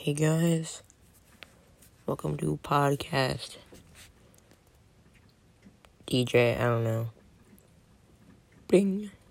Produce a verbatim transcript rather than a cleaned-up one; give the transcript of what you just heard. Hey guys, welcome to podcast D J, I don't know. Bing.